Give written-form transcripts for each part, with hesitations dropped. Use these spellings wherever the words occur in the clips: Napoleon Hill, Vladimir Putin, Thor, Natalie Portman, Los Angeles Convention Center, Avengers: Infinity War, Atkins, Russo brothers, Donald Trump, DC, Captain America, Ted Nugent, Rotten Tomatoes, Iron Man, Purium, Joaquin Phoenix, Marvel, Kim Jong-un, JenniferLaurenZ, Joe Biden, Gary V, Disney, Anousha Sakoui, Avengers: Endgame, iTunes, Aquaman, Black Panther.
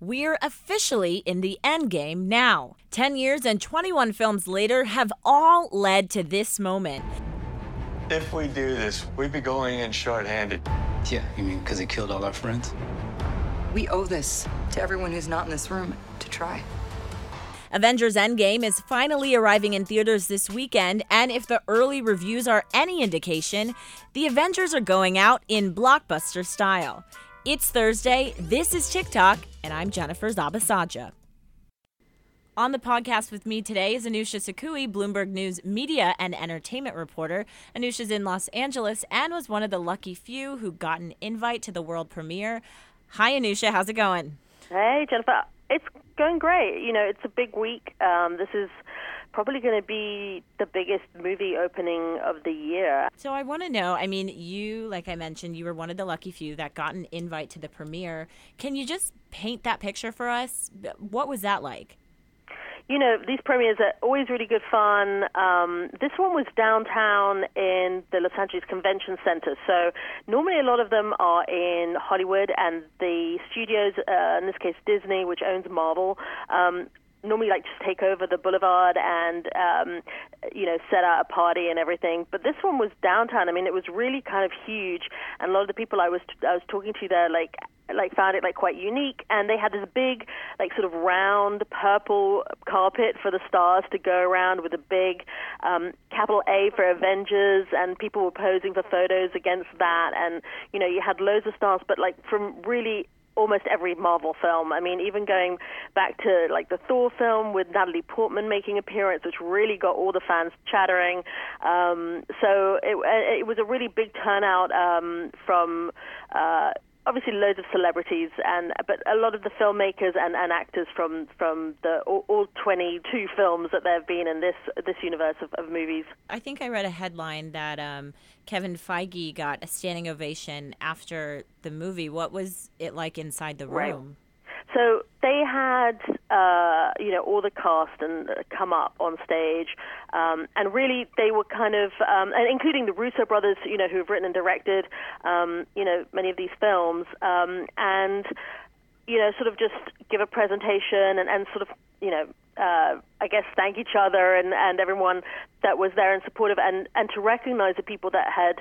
We're officially in the endgame now. 10 years and 21 films later have all led to this moment. If we do this, we'd be going in shorthanded. Yeah, you mean because they killed all our friends? We owe this to everyone who's not in this room to try. Avengers: Endgame is finally arriving in theaters this weekend, and if the early reviews are any indication, the Avengers are going out in blockbuster style. It's Thursday, this is TikTok, and I'm Jennifer Zabasajja. On the podcast with me today is Anousha Sakoui, Bloomberg News media and entertainment reporter. Anousha's in Los Angeles and was one of the lucky few who got an invite to the world premiere. Hi, Anousha. How's it going? Hey, Jennifer. It's going great. You know, it's a big week. This is probably going to be the biggest movie opening of the year. So I want to know, I mean, you, like I mentioned, you were one of the lucky few that got an invite to the premiere. Can you just paint that picture for us? What was that like? You know, these premieres are always really good fun. This one was downtown in the Los Angeles Convention Center. So normally a lot of them are in Hollywood, and the studios, in this case Disney, which owns Marvel, normally like just take over the boulevard and, you know, set out a party and everything. But this one was downtown. I mean, it was really kind of huge. And a lot of the people I was talking to there, like found it like quite unique, and they had this big like sort of round purple carpet for the stars to go around with a big capital A for Avengers, and people were posing for photos against that. And you know, you had loads of stars, but like from really almost every Marvel film. I mean, even going back to like the Thor film with Natalie Portman making an appearance, which really got all the fans chattering. So it was a really big turnout from obviously loads of celebrities, but a lot of the filmmakers and actors from the all 22 films that there have been in this universe of movies. I think I read a headline that Kevin Feige got a standing ovation after the movie. What was it like inside the room? Right. So they had you know, all the cast and come up on stage, and really they were kind of, and including the Russo brothers, you know, who have written and directed, you know, many of these films, and you know, sort of just give a presentation and sort of, you know, I guess thank each other and everyone that was there and supportive, and to recognize the people that had,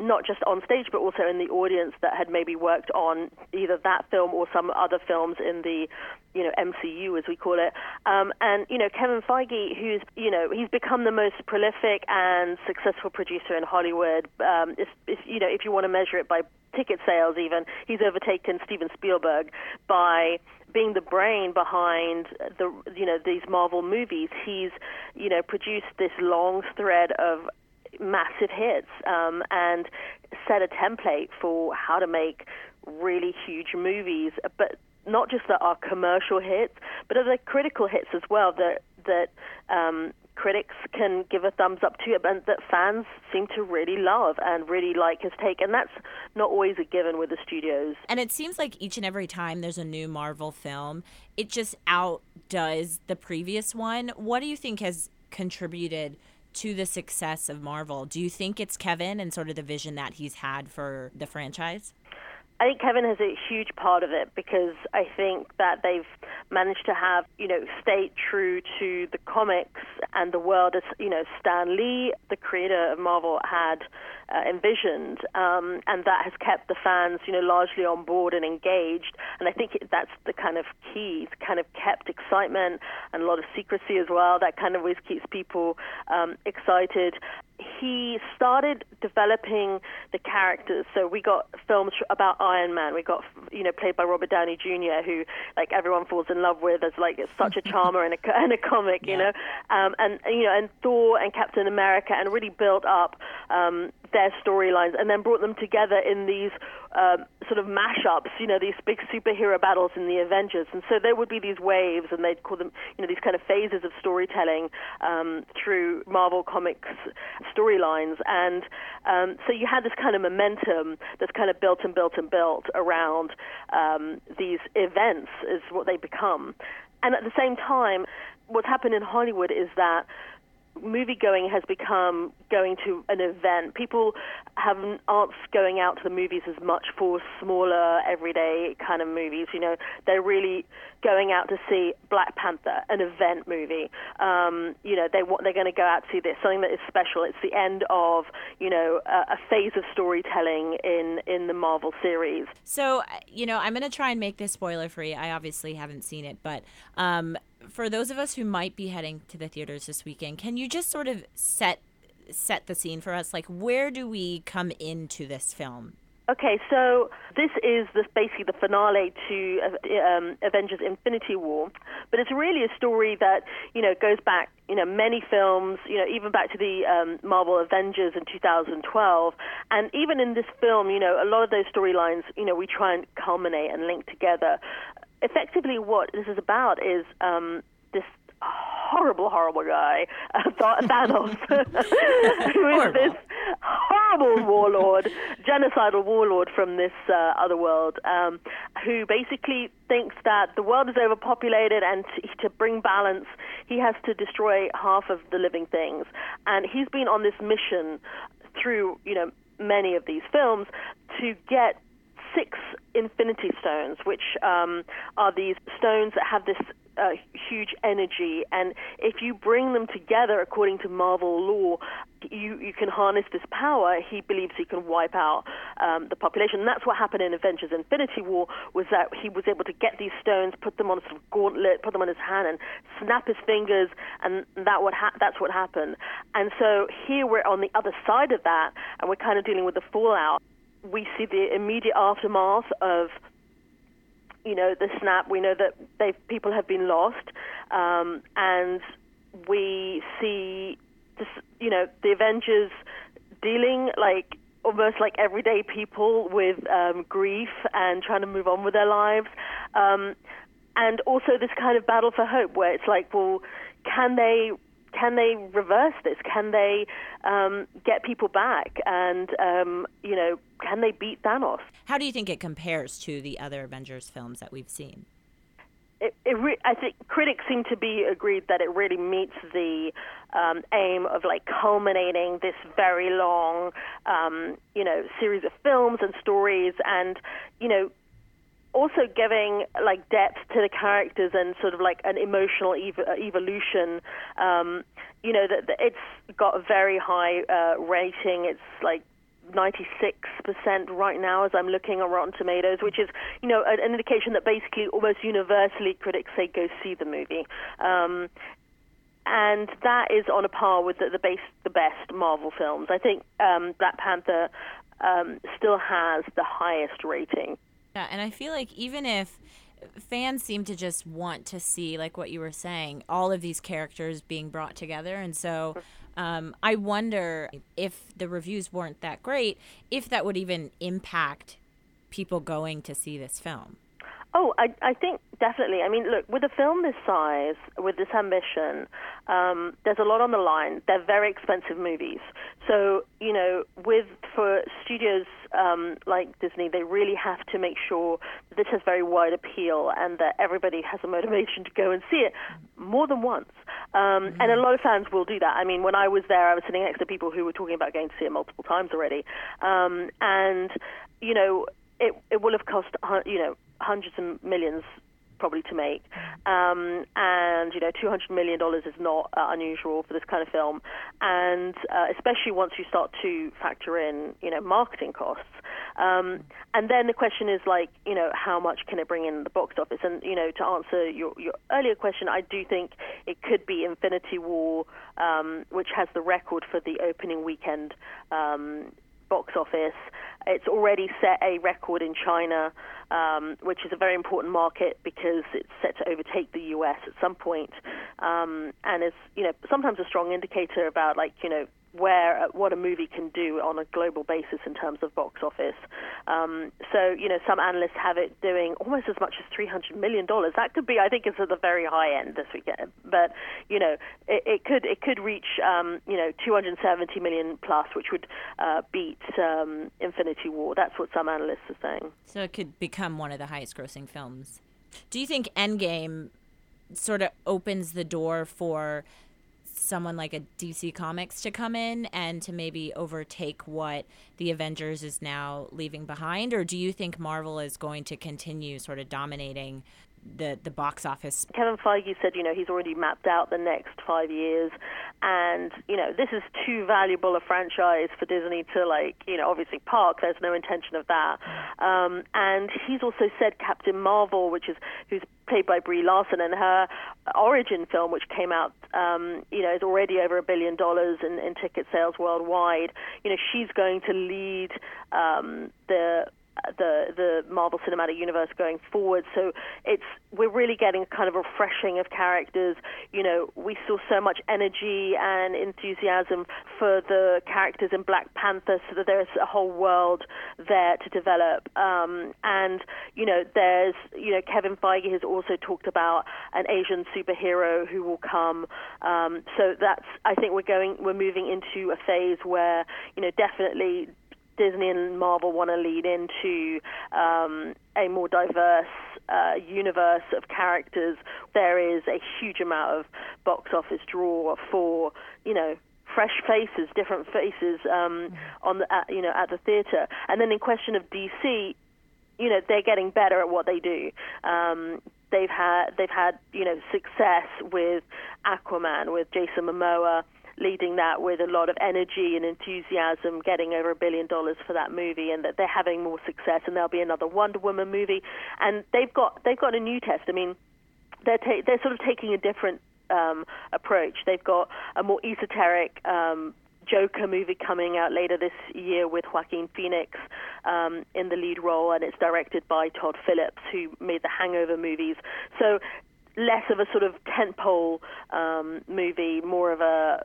not just on stage, but also in the audience, that had maybe worked on either that film or some other films in the, you know, MCU, as we call it. And, you know, Kevin Feige, who's, you know, he's become the most prolific and successful producer in Hollywood. You know, if you want to measure it by ticket sales even, he's overtaken Steven Spielberg by being the brain behind the, you know, these Marvel movies. He's, you know, produced this long thread of massive hits, and set a template for how to make really huge movies, but not just that are commercial hits, but are the critical hits as well, that critics can give a thumbs up to, and that fans seem to really love and really like his take. And that's not always a given with the studios. And it seems like each and every time there's a new Marvel film, it just outdoes the previous one. What do you think has contributed to the success of Marvel? Do you think it's Kevin and sort of the vision that he's had for the franchise? I think Kevin has a huge part of it, because I think that they've managed to have, you know, stay true to the comics and the world as, you know, Stan Lee, the creator of Marvel, had envisioned, and that has kept the fans, you know, largely on board and engaged. And I think that's the kind of key. It's kind of kept excitement and a lot of secrecy as well. That kind of always keeps people excited. He started developing the characters. So we got films about Iron Man. We got, you know, played by Robert Downey Jr., who like everyone falls in love with as like such a charmer and a comic, you know, and you know, and Thor and Captain America, and really built up their storylines, and then brought them together in these sort of mashups, you know, these big superhero battles in the Avengers. And so there would be these waves, and they'd call them, you know, these kind of phases of storytelling through Marvel Comics storylines. And so you had this kind of momentum that's kind of built and built and built around these events is what they become. And at the same time, what's happened in Hollywood is that movie-going has become going to an event. People aren't going out to the movies as much for smaller, everyday kind of movies. You know, they're really going out to see Black Panther, an event movie. You know, they're going to go out to see this, something that is special. It's the end of, you know, a phase of storytelling in the Marvel series. So, you know, I'm going to try and make this spoiler-free. I obviously haven't seen it, but... for those of us who might be heading to the theaters this weekend, can you just sort of set the scene for us? Like, where do we come into this film? Okay, so this is basically the finale to Avengers: Infinity War, but it's really a story that, you know, goes back, you know, many films, you know, even back to the Marvel Avengers in 2012, and even in this film, you know, a lot of those storylines, you know, we try and culminate and link together. Effectively, what this is about is this horrible guy, Thanos, who is this horrible warlord, genocidal warlord from this other world, who basically thinks that the world is overpopulated, and to bring balance, he has to destroy half of the living things. And he's been on this mission through, you know, many of these films to get 6 Infinity Stones, which are these stones that have this huge energy, and if you bring them together according to Marvel law, you can harness this power. He believes he can wipe out the population, and that's what happened in Avengers: Infinity War, was that he was able to get these stones, put them on a sort of gauntlet, put them on his hand, and snap his fingers, and that's what happened. And so here we're on the other side of that, and we're kind of dealing with the fallout. We see the immediate aftermath of, you know, the snap. We know that people have been lost, and we see this, you know, the Avengers dealing like almost like everyday people with grief and trying to move on with their lives, and also this kind of battle for hope, where it's like, well, can they reverse this? Can they get people back? And, you know, can they beat Thanos? How do you think it compares to the other Avengers films that we've seen? I think critics seem to be agreed that it really meets the aim of, like, culminating this very long, you know, series of films and stories, and, you know, also giving, like, depth to the characters and sort of like an emotional evolution. You know, that it's got a very high rating. It's like 96% right now as I'm looking at Rotten Tomatoes, which is, you know, an indication that basically almost universally critics say go see the movie. And that is on a par with the best Marvel films. I think Black Panther still has the highest rating. Yeah, and I feel like even if fans seem to just want to see, like what you were saying, all of these characters being brought together, and so I wonder if the reviews weren't that great, if that would even impact people going to see this film. Oh, I think definitely. I mean, look, with a film this size, with this ambition, there's a lot on the line. They're very expensive movies. So, you know, for studios like Disney, they really have to make sure that this has very wide appeal and that everybody has a motivation to go and see it more than once. And a lot of fans will do that. I mean, when I was there, I was sitting next to people who were talking about going to see it multiple times already. And, you know, it will have cost, you know, hundreds of millions probably to make, and you know, $200 million is not unusual for this kind of film, and especially once you start to factor in, you know, marketing costs, and then the question is, like, you know, how much can it bring in the box office? And, you know, to answer your earlier question, I do think it could be Infinity War, which has the record for the opening weekend box office. It's already set a record in China, which is a very important market because it's set to overtake the US at some point. And it's, you know, sometimes a strong indicator about, like, you know, what a movie can do on a global basis in terms of box office. So, you know, some analysts have it doing almost as much as $300 million. That could be, I think it's at the very high end this weekend. But, you know, it could reach, you know, $270 million plus, which would beat Infinity War. That's what some analysts are saying. So it could become one of the highest grossing films. Do you think Endgame sort of opens the door for someone like a DC Comics to come in and to maybe overtake what the Avengers is now leaving behind? Or do you think Marvel is going to continue sort of dominating the box office? Kevin Feige said, he's already mapped out the next 5 years, and, this is too valuable a franchise for Disney to, obviously park. There's no intention of that. And he's also said Captain Marvel, who's played by Brie Larson, and her origin film, which came out, is already over $1 billion in ticket sales worldwide. She's going to lead the Marvel Cinematic Universe going forward. So we're really getting kind of a refreshing of characters. We saw so much energy and enthusiasm for the characters in Black Panther, so that there's a whole world there to develop. And Kevin Feige has also talked about an Asian superhero who will come. We're moving into a phase where, definitely Disney and Marvel want to lead into a more diverse universe of characters. There is a huge amount of box office draw for, fresh faces, different faces at the theater. And then in question of DC, they're getting better at what they do. They've had success with Aquaman, with Jason Momoa, leading that with a lot of energy and enthusiasm, getting over $1 billion for that movie, and that they're having more success, and there'll be another Wonder Woman movie, and they've got a new test. I mean, they're sort of taking a different approach. They've got a more esoteric Joker movie coming out later this year with Joaquin Phoenix in the lead role, and it's directed by Todd Phillips, who made the Hangover movies. So less of a sort of tentpole movie, more of a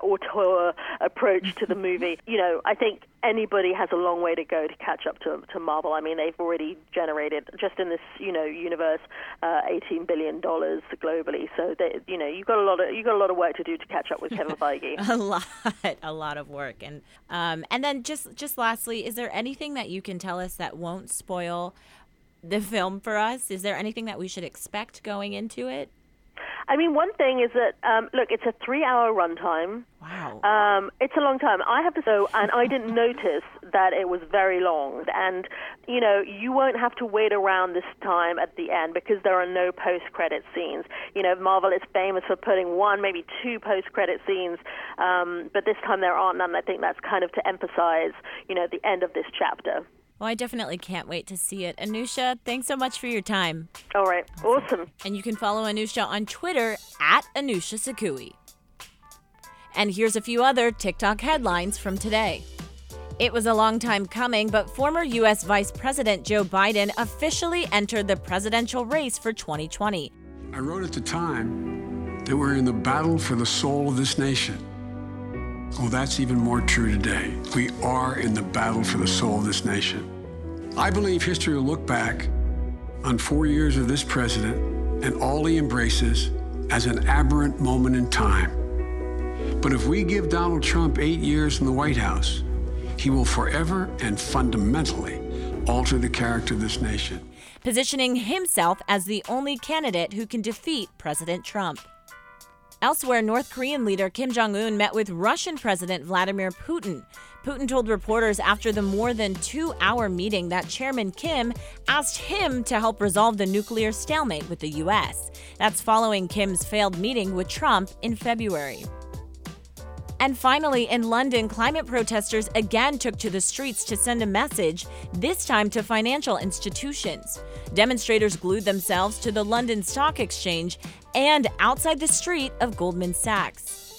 auteur approach to the movie. I think anybody has a long way to go to catch up to Marvel. I mean, they've already generated, just in this universe, $18 billion globally. So they, you've got a lot of work to do to catch up with Kevin Feige. a lot of work. And then just lastly, is there anything that you can tell us that won't spoil the film for us? Is there anything that we should expect going into it? I mean, one thing is that, it's a 3-hour runtime. Wow. It's a long time. I have to go, and I didn't notice that it was very long. And, you won't have to wait around this time at the end, because there are no post-credit scenes. Marvel is famous for putting one, maybe two post-credit scenes, but this time there aren't none. I think that's kind of to emphasize, the end of this chapter. Well, I definitely can't wait to see it. Anousha, thanks so much for your time. All right. Awesome. And you can follow Anousha on Twitter at Anousha Sakoui. And here's a few other TikTok headlines from today. It was a long time coming, but former U.S. Vice President Joe Biden officially entered the presidential race for 2020. I wrote at the time that we're in the battle for the soul of this nation. Well, that's even more true today. We are in the battle for the soul of this nation. I believe history will look back on 4 years of this president and all he embraces as an aberrant moment in time. But if we give Donald Trump 8 years in the White House, he will forever and fundamentally alter the character of this nation, positioning himself as the only candidate who can defeat President Trump. Elsewhere, North Korean leader Kim Jong-un met with Russian President Vladimir Putin. Putin told reporters after the more than 2-hour meeting that Chairman Kim asked him to help resolve the nuclear stalemate with the U.S. That's following Kim's failed meeting with Trump in February. And finally, in London, climate protesters again took to the streets to send a message, this time to financial institutions. Demonstrators glued themselves to the London Stock Exchange and outside the street of Goldman Sachs.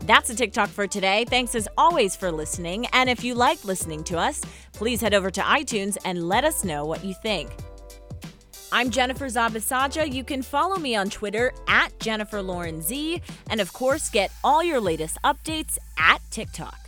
That's a TikTok for today. Thanks as always for listening. And if you like listening to us, please head over to iTunes and let us know what you think. I'm Jennifer Zabasajja. You can follow me on Twitter at JenniferLaurenZ. And of course, get all your latest updates at TikTok.